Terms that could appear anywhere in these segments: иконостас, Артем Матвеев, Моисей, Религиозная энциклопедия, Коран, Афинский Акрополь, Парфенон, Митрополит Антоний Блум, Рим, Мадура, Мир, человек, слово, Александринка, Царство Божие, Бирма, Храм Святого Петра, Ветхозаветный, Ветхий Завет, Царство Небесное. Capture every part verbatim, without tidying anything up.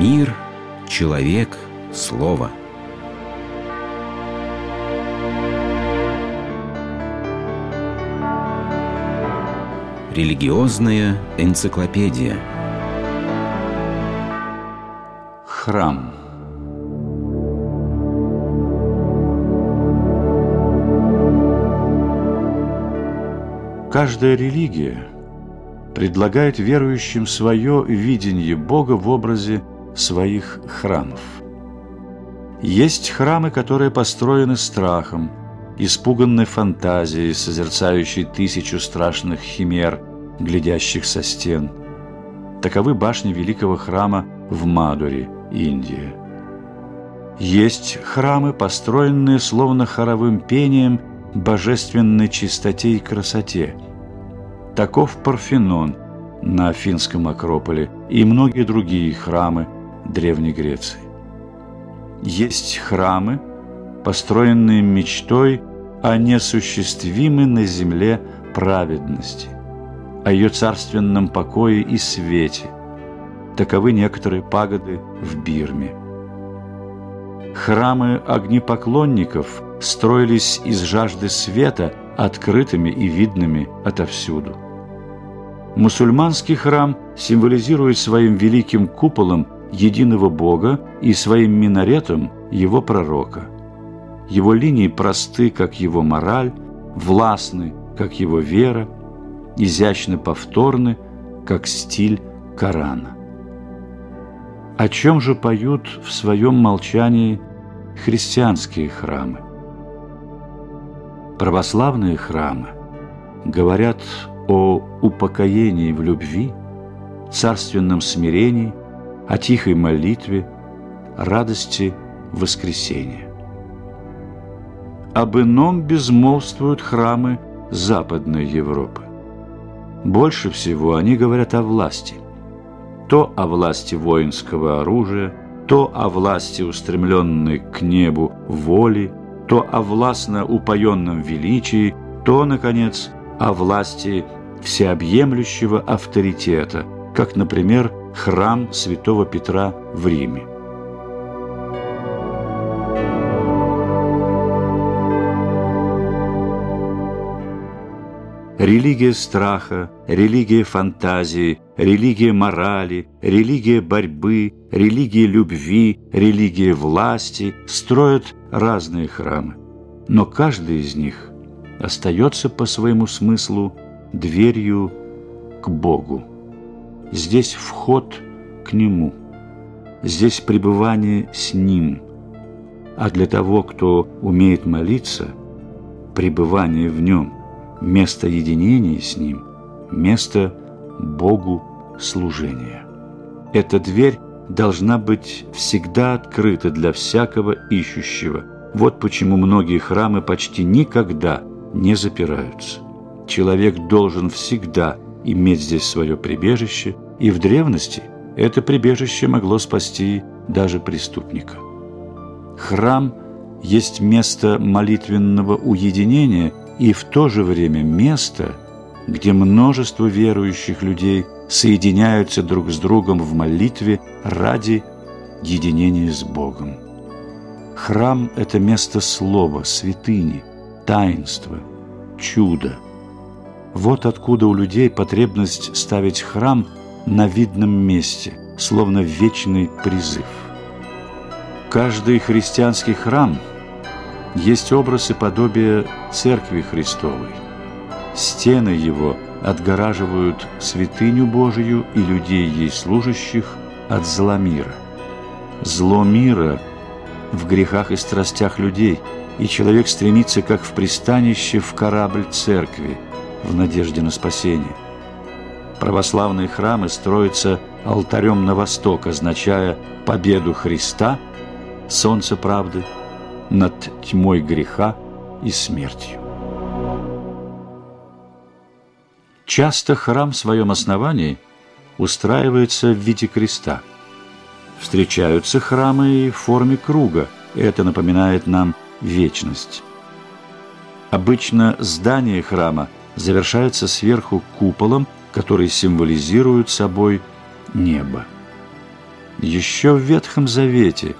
Мир, человек, слово. Религиозная энциклопедия. Храм. Каждая религия предлагает верующим свое видение Бога в образе своих храмов. Есть храмы, которые построены страхом, испуганной фантазией, созерцающей тысячу страшных химер, глядящих со стен. Таковы башни великого храма в Мадуре, Индия. Есть храмы, построенные словно хоровым пением божественной чистоте и красоте. Таков Парфенон на Афинском Акрополе и многие другие храмы Древней Греции. Есть храмы, построенные мечтой о несуществимой на земле праведности, о ее царственном покое и свете. Таковы некоторые пагоды в Бирме. Храмы огнепоклонников строились из жажды света, открытыми и видными отовсюду. Мусульманский храм символизирует своим великим куполом единого Бога и своим минаретом его пророка. Его линии просты, как его мораль, властны, как его вера, изящно повторны, как стиль Корана. О чем же поют в своем молчании христианские храмы? Православные храмы говорят о упокоении в любви, царственном смирении, о тихой молитве, радости воскресения. Об ином безмолвствуют храмы Западной Европы. Больше всего они говорят о власти. То о власти воинского оружия, то о власти, устремленной к небу воли, то о властно упоенном величии, то, наконец, о власти всеобъемлющего авторитета, как, например, храм Святого Петра в Риме. Религия страха, религия фантазии, религия морали, религия борьбы, религия любви, религия власти строят разные храмы, но каждый из них остается по своему смыслу дверью к Богу. Здесь вход к Нему, здесь пребывание с Ним, а для того, кто умеет молиться, пребывание в Нем, место единения с Ним, место Богу служения. Эта дверь должна быть всегда открыта для всякого ищущего. Вот почему многие храмы почти никогда не запираются. Человек должен всегда иметь здесь свое прибежище, и в древности это прибежище могло спасти даже преступника. Храм есть место молитвенного уединения и в то же время место, где множество верующих людей соединяются друг с другом в молитве ради единения с Богом. Храм – это место слова, святыни, таинства, чуда. Вот откуда у людей потребность ставить храм на видном месте, словно вечный призыв. Каждый христианский храм есть образ и подобие Церкви Христовой. Стены его отгораживают святыню Божию и людей ей служащих от зла мира. Зло мира в грехах и страстях людей, и человек стремится, как в пристанище, в корабль церкви, в надежде на спасение. Православные храмы строятся алтарем на восток, означая победу Христа, солнца правды, над тьмой греха и смертью. Часто храм в своем основании устраивается в виде креста. Встречаются храмы и в форме круга. Это напоминает нам вечность. Обычно здание храма завершается сверху куполом, который символизирует собой небо. Еще в Ветхом Завете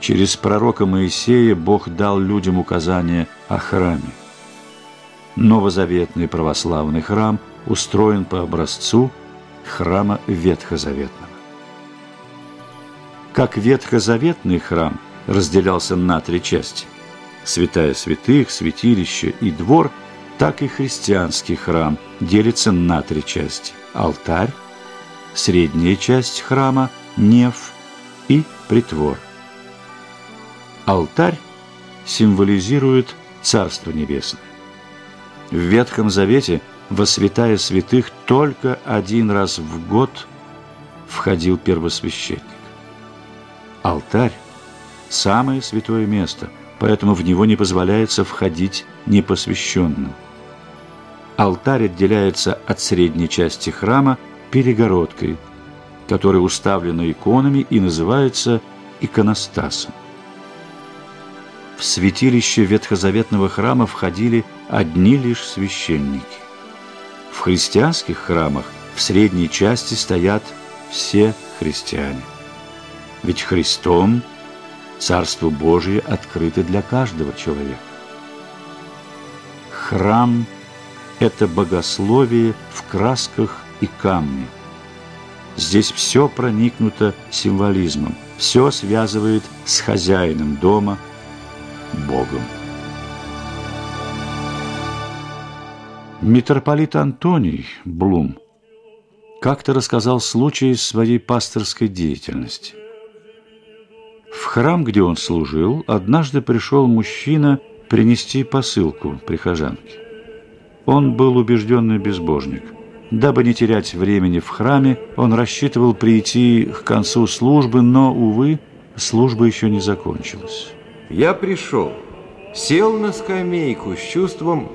через пророка Моисея Бог дал людям указания о храме. Новозаветный православный храм устроен по образцу храма Ветхозаветного. Как Ветхозаветный храм разделялся на три части – святая святых, святилище и двор, так и христианский храм делится на три части – алтарь, средняя часть храма, неф и притвор. Алтарь символизирует Царство Небесное. В Ветхом Завете во святая святых только один раз в год входил первосвященник. Алтарь – самое святое место, поэтому в него не позволяется входить непосвященным. Алтарь отделяется от средней части храма перегородкой, которая уставлена иконами и называется иконостасом. В святилище Ветхозаветного храма входили одни лишь священники. В христианских храмах в средней части стоят все христиане. Ведь Христом Царство Божие открыто для каждого человека. Храм – это богословие в красках и камне. Здесь все проникнуто символизмом, все связывает с хозяином дома – Богом. Митрополит Антоний Блум как-то рассказал случай из своей пасторской деятельности. В храм, где он служил, однажды пришел мужчина принести посылку прихожанке. Он был убежденный безбожник. Дабы не терять времени в храме, он рассчитывал прийти к концу службы, но, увы, служба еще не закончилась. Я пришел, сел на скамейку с чувством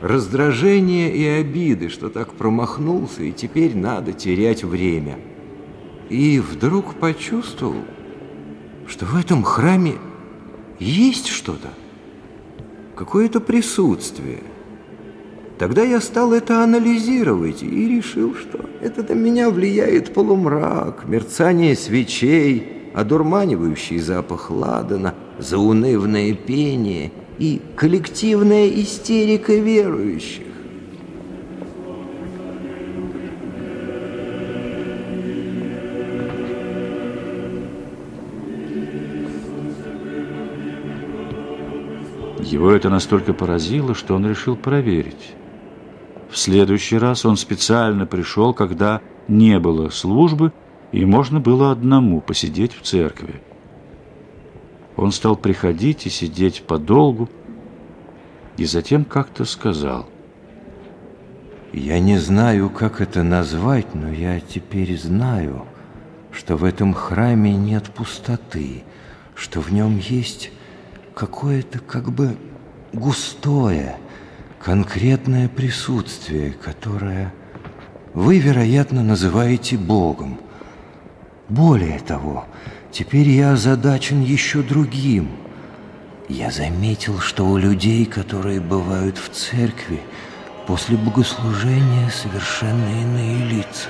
раздражения и обиды, что так промахнулся, и теперь надо терять время. И вдруг почувствовал, что в этом храме есть что-то, какое-то присутствие. Тогда я стал это анализировать и решил, что это на меня влияет полумрак, мерцание свечей, одурманивающий запах ладана, заунывное пение и коллективная истерика верующих. Его это настолько поразило, что он решил проверить. В следующий раз он специально пришел, когда не было службы, и можно было одному посидеть в церкви. Он стал приходить и сидеть подолгу, и затем как-то сказал: «Я не знаю, как это назвать, но я теперь знаю, что в этом храме нет пустоты, что в нем есть какое-то как бы густое, конкретное присутствие, которое вы, вероятно, называете Богом. Более того, теперь я озадачен еще другим. Я заметил, что у людей, которые бывают в церкви, после богослужения совершенно иные лица».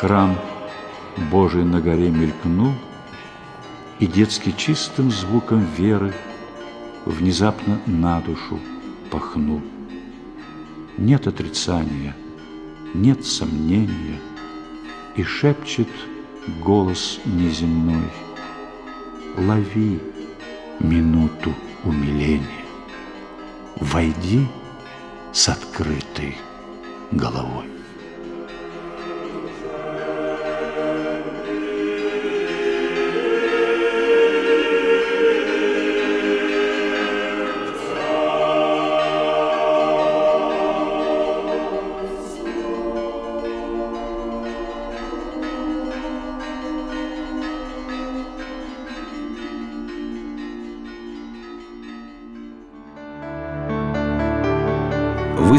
Храм Божий на горе мелькнул, и детски чистым звуком веры внезапно на душу пахнул. Нет отрицания, нет сомнения, и шепчет голос неземной: лови минуту умиления, войди с открытой головой. Вы